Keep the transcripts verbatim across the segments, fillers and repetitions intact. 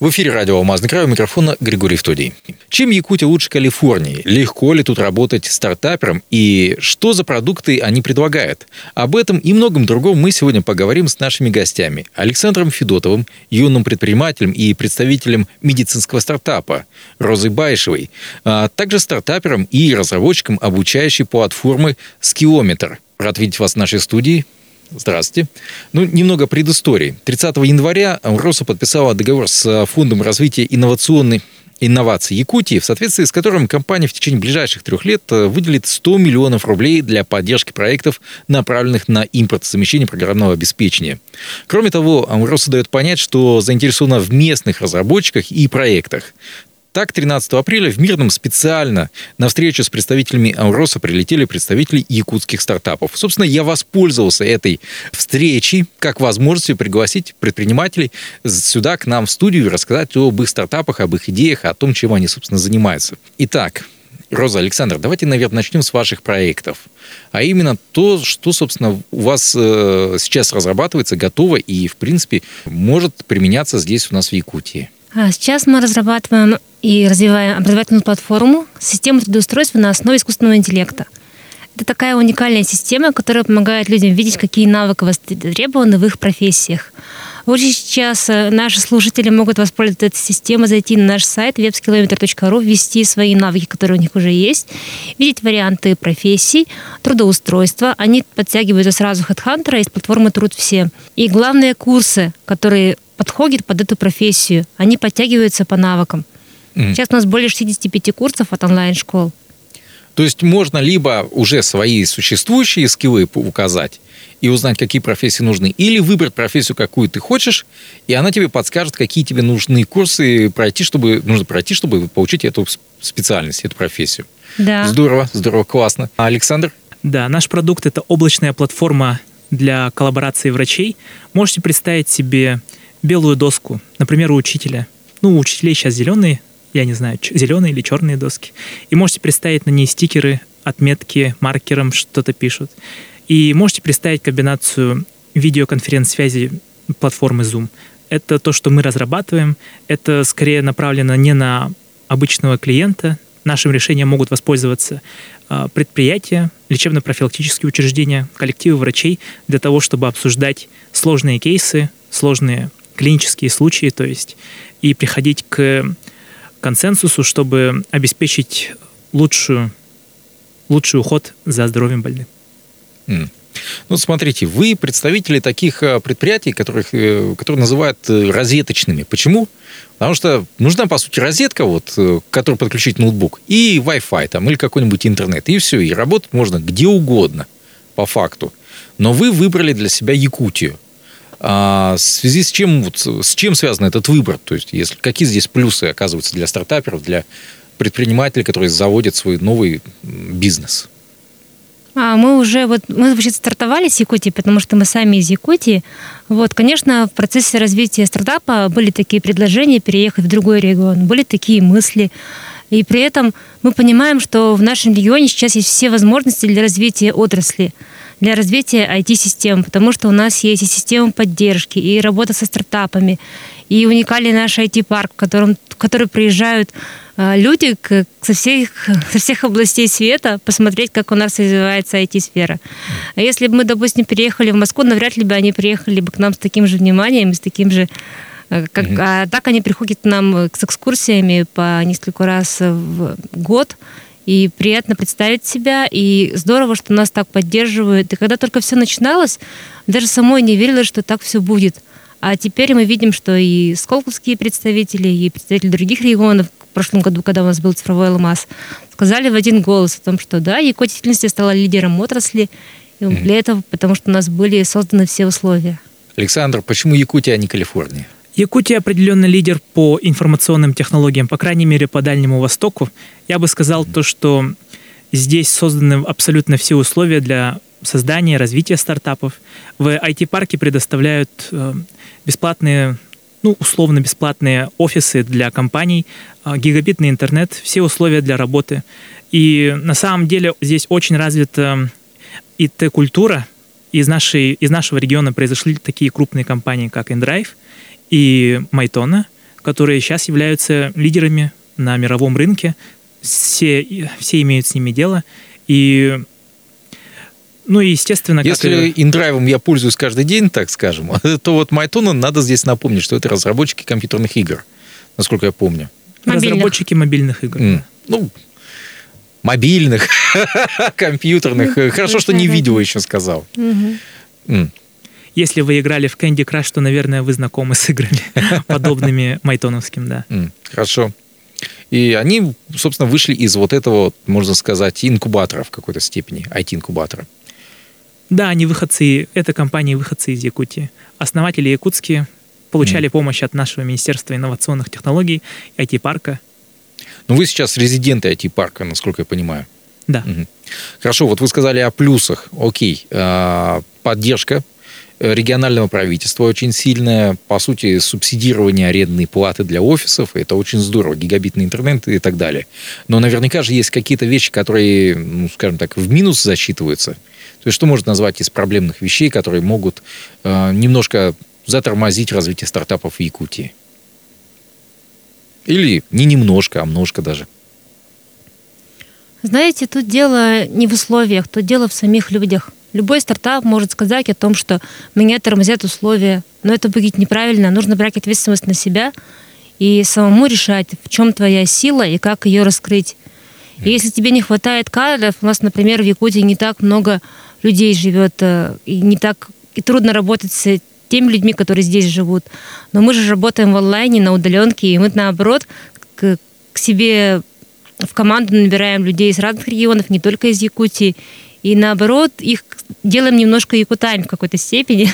В эфире радио «Алмазный край», у микрофона Григорий Втудий. Чем Якутия лучше Калифорнии? Легко ли тут работать стартапером? И что за продукты они предлагают? Об этом и многом другом мы сегодня поговорим с нашими гостями. Александром Федотовым, юным предпринимателем и представителем медицинского стартапа, Розой Баишевой, а также стартапером и разработчиком обучающей платформы Skillometer. Рад видеть вас в нашей студии. Здравствуйте. Ну, немного предыстории. тридцатого января АЛРОСА подписала договор с Фондом развития инновационной инновации Якутии, в соответствии с которым компания в течение ближайших трех лет выделит сто миллионов рублей для поддержки проектов, направленных на импортозамещение программного обеспечения. Кроме того, АЛРОСА дает понять, что заинтересована в местных разработчиках и проектах. Так, тринадцатого апреля в Мирном специально на встречу с представителями АЛРОСА прилетели представители якутских стартапов. Собственно, я воспользовался этой встречей как возможностью пригласить предпринимателей сюда, к нам в студию, и рассказать об их стартапах, об их идеях, о том, чем они, собственно, занимаются. Итак, Роза, Александр, давайте, наверное, начнем с ваших проектов. А именно то, что, собственно, у вас сейчас разрабатывается, готово и, в принципе, может применяться здесь у нас в Якутии. Сейчас мы разрабатываем и развиваем образовательную платформу «Систему трудоустройства на основе искусственного интеллекта». Это такая уникальная система, которая помогает людям видеть, какие навыки востребованы в их профессиях. Вот сейчас наши слушатели могут воспользоваться этой системой, зайти на наш сайт веб скиллометр точка ру, ввести свои навыки, которые у них уже есть, видеть варианты профессий, трудоустройства. Они подтягиваются сразу HeadHunter из платформы «Труд все». И главные курсы, которые подходят под эту профессию, они подтягиваются по навыкам. Сейчас у нас более шестьдесят пять курсов от онлайн-школ. То есть можно либо уже свои существующие скиллы указать и узнать, какие профессии нужны, или выбрать профессию, какую ты хочешь, и она тебе подскажет, какие тебе нужны курсы пройти, чтобы, нужно пройти, чтобы получить эту специальность, эту профессию. Да. Здорово, здорово, классно. А Александр? Да, наш продукт – это облачная платформа для коллаборации врачей. Можете представить себе белую доску, например, у учителя. Ну, у учителей сейчас зеленые, я не знаю, зеленые или черные доски. И можете представить на ней стикеры, отметки, маркером что-то пишут. И можете представить комбинацию видеоконференц-связи платформы Zoom. Это то, что мы разрабатываем. Это скорее направлено не на обычного клиента. Нашим решением могут воспользоваться предприятия, лечебно-профилактические учреждения, коллективы врачей для того, чтобы обсуждать сложные кейсы, сложные клинические случаи, то есть, и приходить к консенсусу, чтобы обеспечить лучшую, лучший уход за здоровьем больных. Mm. Ну, смотрите, вы представители таких предприятий, которых, которые называют розеточными. Почему? Потому что нужна, по сути, розетка, вот, к которой подключить ноутбук, и Wi-Fi там, или какой-нибудь интернет, и все, и работать можно где угодно, по факту. Но вы выбрали для себя Якутию. А в связи с чем, вот, с чем связан этот выбор? То есть, если, какие здесь плюсы оказываются для стартаперов, для предпринимателей, которые заводят свой новый бизнес? А мы уже вот, мы вообще стартовали с Якутии, потому что мы сами из Якутии. Вот, конечно, в процессе развития стартапа были такие предложения переехать в другой регион, были такие мысли. И при этом мы понимаем, что в нашем регионе сейчас есть все возможности для развития отрасли, для развития ай ти-систем, потому что у нас есть и система поддержки, и работа со стартапами, и уникальный наш ай ти-парк, в котором, в который приезжают люди со всех, со всех областей света посмотреть, как у нас развивается ай ти-сфера. А если бы мы, допустим, переехали в Москву, навряд ли бы они приехали бы к нам с таким же вниманием, с таким же... Как, mm-hmm. А так они приходят к нам с экскурсиями по несколько раз в год, и приятно представить себя, и здорово, что нас так поддерживают. И когда только все начиналось, даже самой не верила, что так все будет. А теперь мы видим, что и сколковские представители, и представители других регионов, в прошлом году, когда у нас был цифровой алмаз, сказали в один голос о том, что да, Якутия действительно стала лидером отрасли, и mm-hmm. для этого, потому что у нас были созданы все условия. Александр, почему Якутия, а не Калифорния? Якутия определенно лидер по информационным технологиям, по крайней мере, по Дальнему Востоку. Я бы сказал то, что здесь созданы абсолютно все условия для создания, развития стартапов. В ай ти-парке предоставляют бесплатные ну, условно-бесплатные офисы для компаний, гигабитный интернет, все условия для работы. И на самом деле здесь очень развита ай ти-культура. Из, нашей, из нашего региона произошли такие крупные компании, как InDrive и MyTona, которые сейчас являются лидерами на мировом рынке. Все, все имеют с ними дело. И... Ну и, естественно... Если индрайвом я пользуюсь каждый день, так скажем, то вот MyTona, надо здесь напомнить, что это разработчики компьютерных игр, насколько я помню. Мобильных. Разработчики мобильных игр. Mm. Да. Ну, мобильных, компьютерных. Хорошо, что не видео еще сказал. Mm. Если вы играли в Candy Crush, то, наверное, вы знакомы с играми подобными майтоновским, да. Mm. Хорошо. И они, собственно, вышли из вот этого, можно сказать, инкубатора в какой-то степени, ай ти-инкубатора. Да, они выходцы, это компании выходцы из Якутии. Основатели якутские получали mm. помощь от нашего Министерства инновационных технологий, ай ти-парка. Ну, вы сейчас резиденты ай ти-парка, насколько я понимаю. Да. Угу. Хорошо, вот вы сказали о плюсах. Окей, поддержка регионального правительства очень сильная, по сути, субсидирование арендной платы для офисов, это очень здорово, гигабитный интернет и так далее. Но наверняка же есть какие-то вещи, которые, ну, скажем так, в минус засчитываются. То есть что можно назвать из проблемных вещей, которые могут э, немножко затормозить развитие стартапов в Якутии? Или не немножко, а множко даже. Знаете, тут дело не в условиях, тут дело в самих людях. Любой стартап может сказать о том, что меня тормозят условия, но это будет неправильно, нужно брать ответственность на себя и самому решать, в чем твоя сила и как ее раскрыть. И если тебе не хватает кадров, у нас, например, в Якутии не так много людей живет, и не так и трудно работать с теми людьми, которые здесь живут. Но мы же работаем в онлайне, на удаленке, и мы, наоборот, к, к себе в команду набираем людей из разных регионов, не только из Якутии. И наоборот, их делаем немножко якутами в какой-то степени,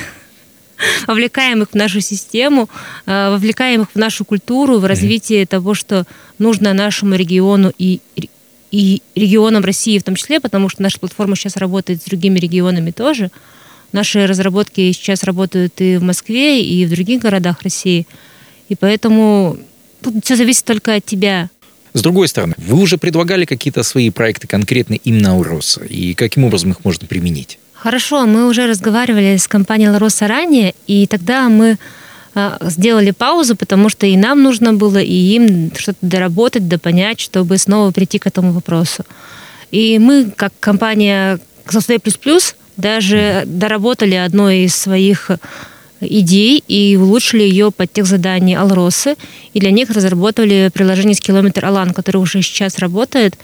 вовлекаем их в нашу систему, вовлекаем их в нашу культуру, в развитие mm-hmm. того, что нужно нашему региону и, и регионам России в том числе, потому что наша платформа сейчас работает с другими регионами тоже. Наши разработки сейчас работают и в Москве, и в других городах России. И поэтому тут все зависит только от тебя. С другой стороны, вы уже предлагали какие-то свои проекты конкретно именно АЛРОСА, и каким образом их можно применить? Хорошо, мы уже разговаривали с компанией АЛРОСА ранее, и тогда мы а, сделали паузу, потому что и нам нужно было, и им что-то доработать, допонять, чтобы снова прийти к этому вопросу. И мы, как компания «Софтвей плюс плюс», даже доработали одно из своих идей и улучшили ее под тех заданий АЛРОСы. И для них разработали приложение «Скиллометр Алан», которое уже сейчас работает.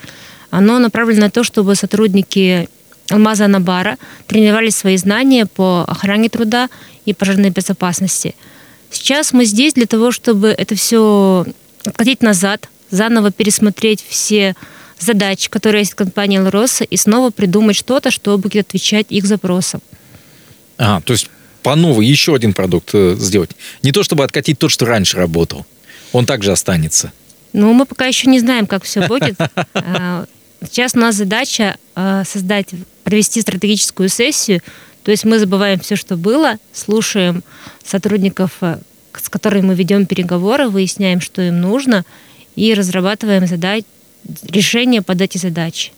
Оно направлено на то, чтобы сотрудники «Алмаза Анабара» тренировали свои знания по охране труда и пожарной безопасности. Сейчас мы здесь для того, чтобы это все откатить назад, заново пересмотреть все задачи, которые есть в компании АЛРОСа, и снова придумать что-то, что будет отвечать их запросам. А, то есть по новой еще один продукт сделать. Не то, чтобы откатить тот, что раньше работал. Он также останется. Ну, мы пока еще не знаем, как все будет. Сейчас у нас задача создать, провести стратегическую сессию. То есть мы забываем все, что было, слушаем сотрудников, с которыми мы ведем переговоры, выясняем, что им нужно, и разрабатываем задач... решения под эти задачи.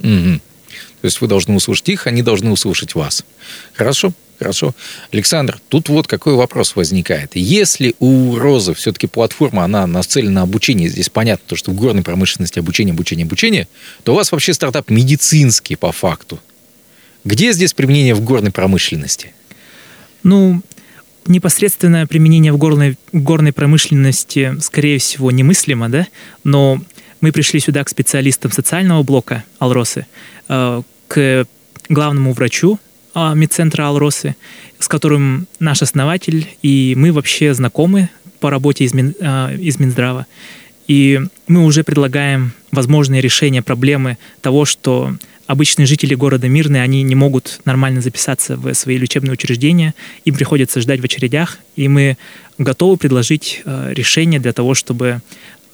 Mm-hmm. То есть вы должны услышать их, они должны услышать вас. Хорошо. Хорошо. Александр, тут вот какой вопрос возникает. Если у Розы все-таки платформа, она нацелена на обучение, здесь понятно, то, что в горной промышленности обучение, обучение, обучение, то у вас вообще стартап медицинский по факту. Где здесь применение в горной промышленности? Ну, непосредственное применение в горной, в горной промышленности, скорее всего, немыслимо, да? Но мы пришли сюда к специалистам социального блока АЛРОСы, к главному врачу медцентра АЛРОСы, с которым наш основатель, и мы вообще знакомы по работе из, Мин, из Минздрава. И мы уже предлагаем возможные решения проблемы того, что обычные жители города Мирный, они не могут нормально записаться в свои лечебные учреждения, им приходится ждать в очередях, и мы готовы предложить решение для того, чтобы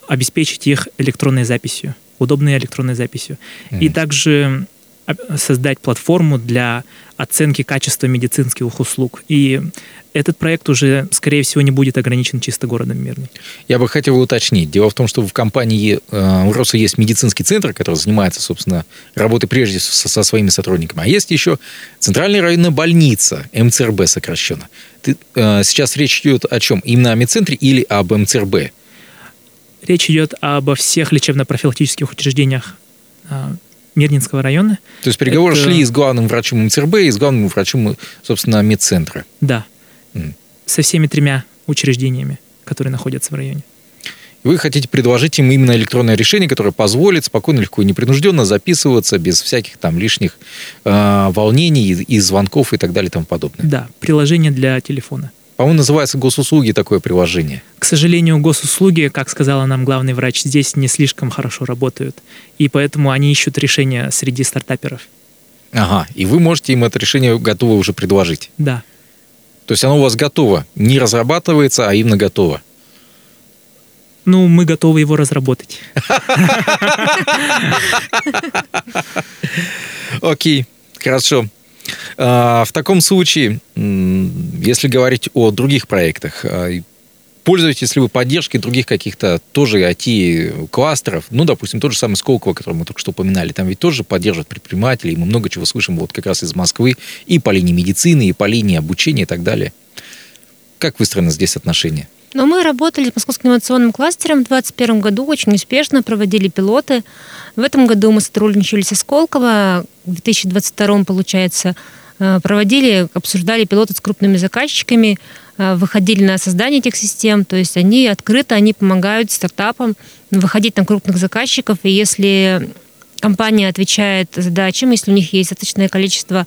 обеспечить их электронной записью, удобной электронной записью. Mm-hmm. И также создать платформу для оценки качества медицинских услуг. И этот проект уже, скорее всего, не будет ограничен чисто городом Мирный. Я бы хотел уточнить. Дело в том, что в компании «АЛРОСА» есть медицинский центр, который занимается, собственно, работой прежде со, со своими сотрудниками. А есть еще Центральная районная больница, эм цэ эр бэ сокращенно. Ты, э, сейчас речь идет о чем? Именно о медцентре или об эм цэ эр бэ? Речь идет обо всех лечебно-профилактических учреждениях э, Мирнинского района. То есть переговоры Это... шли и с главным врачом эм цэ эр бэ, и с главным врачом, собственно, медцентра. Да. Mm. Со всеми тремя учреждениями, которые находятся в районе. Вы хотите предложить им именно электронное решение, которое позволит спокойно, легко и непринужденно записываться без всяких там лишних э, волнений и, и звонков и так далее и тому подобное. Да, приложение для телефона. По-моему, называется «Госуслуги» такое приложение. К сожалению, госуслуги, как сказала нам главный врач, здесь не слишком хорошо работают. И поэтому они ищут решения среди стартаперов. Ага, и вы можете им это решение готово уже предложить? Да. То есть оно у вас готово, не разрабатывается, а именно готово? Ну, мы готовы его разработать. Окей, хорошо. В таком случае, если говорить о других проектах, пользуетесь ли вы поддержкой других каких-то тоже ай ти-кластеров? Ну, допустим, тот же самый Сколково, который мы только что упоминали. Там ведь тоже поддерживают предпринимателей. Мы много чего слышим вот как раз из Москвы и по линии медицины, и по линии обучения и так далее. Как выстроены здесь отношения? Но мы работали с Московским анимационным кластером в две тысячи двадцать первом году, очень успешно проводили пилоты. В этом году мы сотрудничали со Сколково, в две тысячи двадцать втором, получается, проводили, обсуждали пилоты с крупными заказчиками, выходили на создание этих систем, то есть они открыто, они помогают стартапам выходить на крупных заказчиков, и если компания отвечает задачам, если у них есть достаточное количество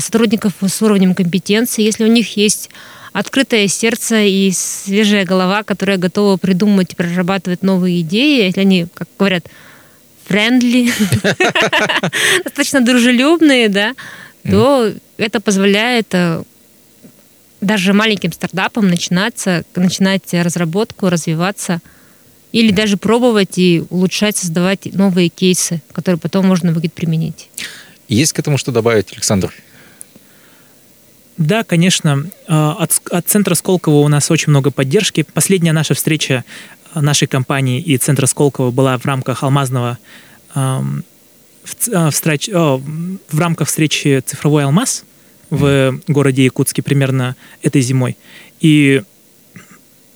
сотрудников с уровнем компетенции, если у них есть открытое сердце и свежая голова, которая готова придумывать и прорабатывать новые идеи, если они, как говорят, friendly, достаточно дружелюбные, да, то это позволяет даже маленьким стартапам начинать разработку, развиваться или даже пробовать и улучшать, создавать новые кейсы, которые потом можно будет применить. Есть к этому что добавить, Александр? Да, конечно. От, от центра Сколково у нас очень много поддержки. Последняя наша встреча нашей компании и центра Сколково была в рамках алмазного эм, в, встреч, о, в рамках встречи «Цифровой алмаз» в городе Якутске примерно этой зимой. И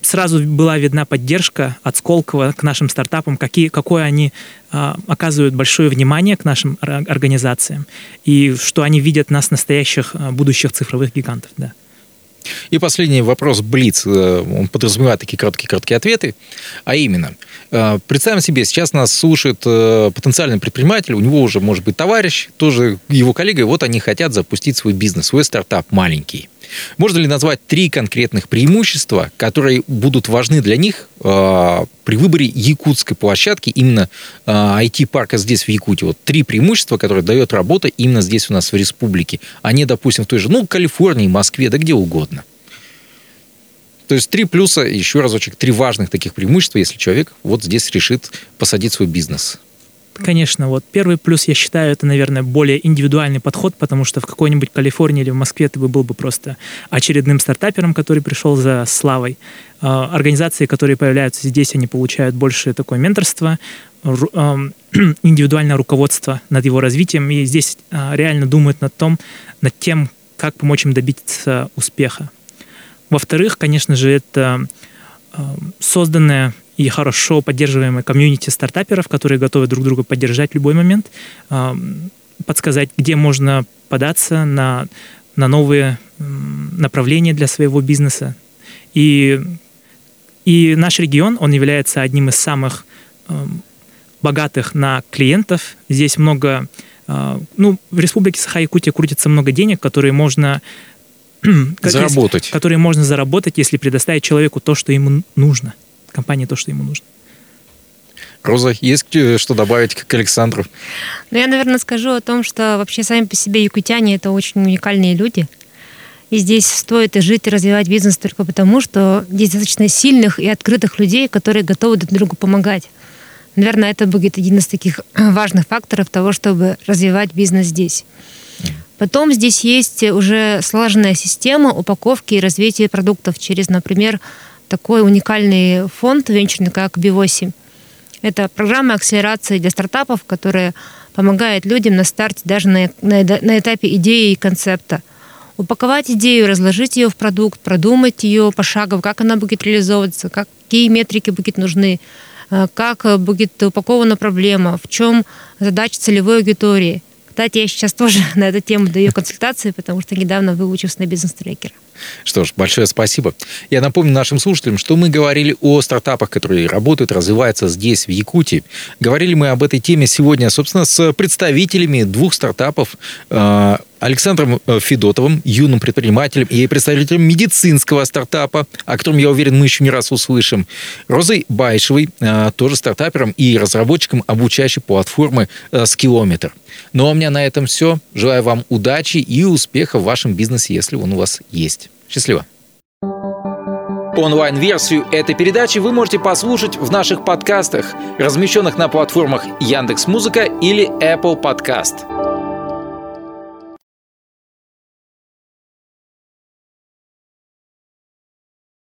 сразу была видна поддержка от Сколково к нашим стартапам, какие, какое они а, оказывают большое внимание к нашим организациям, и что они видят нас, настоящих будущих цифровых гигантов. Да. И последний вопрос, блиц, он подразумевает такие короткие-короткие ответы, а именно, представим себе, сейчас нас слушает потенциальный предприниматель, у него уже, может быть, товарищ, тоже его коллега, и вот они хотят запустить свой бизнес, свой стартап маленький. Можно ли назвать три конкретных преимущества, которые будут важны для них при выборе якутской площадки, именно ай ти-парка здесь, в Якутии? Вот три преимущества, которые дает работа именно здесь у нас в республике, а не, допустим, в той же, ну, Калифорнии, Москве, да где угодно. То есть три плюса, еще разочек, три важных таких преимущества, если человек вот здесь решит посадить свой бизнес. Конечно, вот первый плюс, я считаю, это, наверное, более индивидуальный подход, потому что в какой-нибудь Калифорнии или в Москве ты бы был бы просто очередным стартапером, который пришел за славой. Организации, которые появляются здесь, они получают больше такое менторство, индивидуальное руководство над его развитием, и здесь реально думают над, том, над тем, как помочь им добиться успеха. Во-вторых, конечно же, это созданное и хорошо поддерживаемой комьюнити стартаперов, которые готовы друг друга поддержать в любой момент, подсказать, где можно податься на, на новые направления для своего бизнеса. И, и наш регион, он является одним из самых богатых на клиентов. Здесь много... Ну, в республике Саха-Якутия крутится много денег, которые можно... заработать. Есть, которые можно заработать, если предоставить человеку то, что ему нужно. Компании то, что ему нужно. Роза, есть что добавить к Александру? Ну, я, наверное, скажу о том, что вообще сами по себе якутяне – это очень уникальные люди. И здесь стоит и жить, и развивать бизнес только потому, что здесь достаточно сильных и открытых людей, которые готовы друг другу помогать. Наверное, это будет один из таких важных факторов того, чтобы развивать бизнес здесь. Потом здесь есть уже слаженная система упаковки и развития продуктов через, например, такой уникальный фонд венчурный, как би восемь. Это программа акселерации для стартапов, которая помогает людям на старте, даже на, на, на этапе идеи и концепта. Упаковать идею, разложить ее в продукт, продумать ее пошагово, как она будет реализовываться, какие метрики будут нужны, как будет упакована проблема, в чем задача целевой аудитории. Кстати, я сейчас тоже на эту тему даю консультации, потому что недавно выучился на бизнес-трекера. Что ж, большое спасибо. Я напомню нашим слушателям, что мы говорили о стартапах, которые работают, развиваются здесь, в Якутии. Говорили мы об этой теме сегодня, собственно, с представителями двух стартапов, Александром Федотовым, юным предпринимателем, и представителем медицинского стартапа, о котором, я уверен, мы еще не раз услышим, Розой Баишевой, тоже стартапером и разработчиком обучающей платформы Skillometer. Ну, а у меня на этом все. Желаю вам удачи и успеха в вашем бизнесе, если он у вас есть. Счастливо! Онлайн-версию этой передачи вы можете послушать в наших подкастах, размещенных на платформах Яндекс.Музыка или Apple Podcast.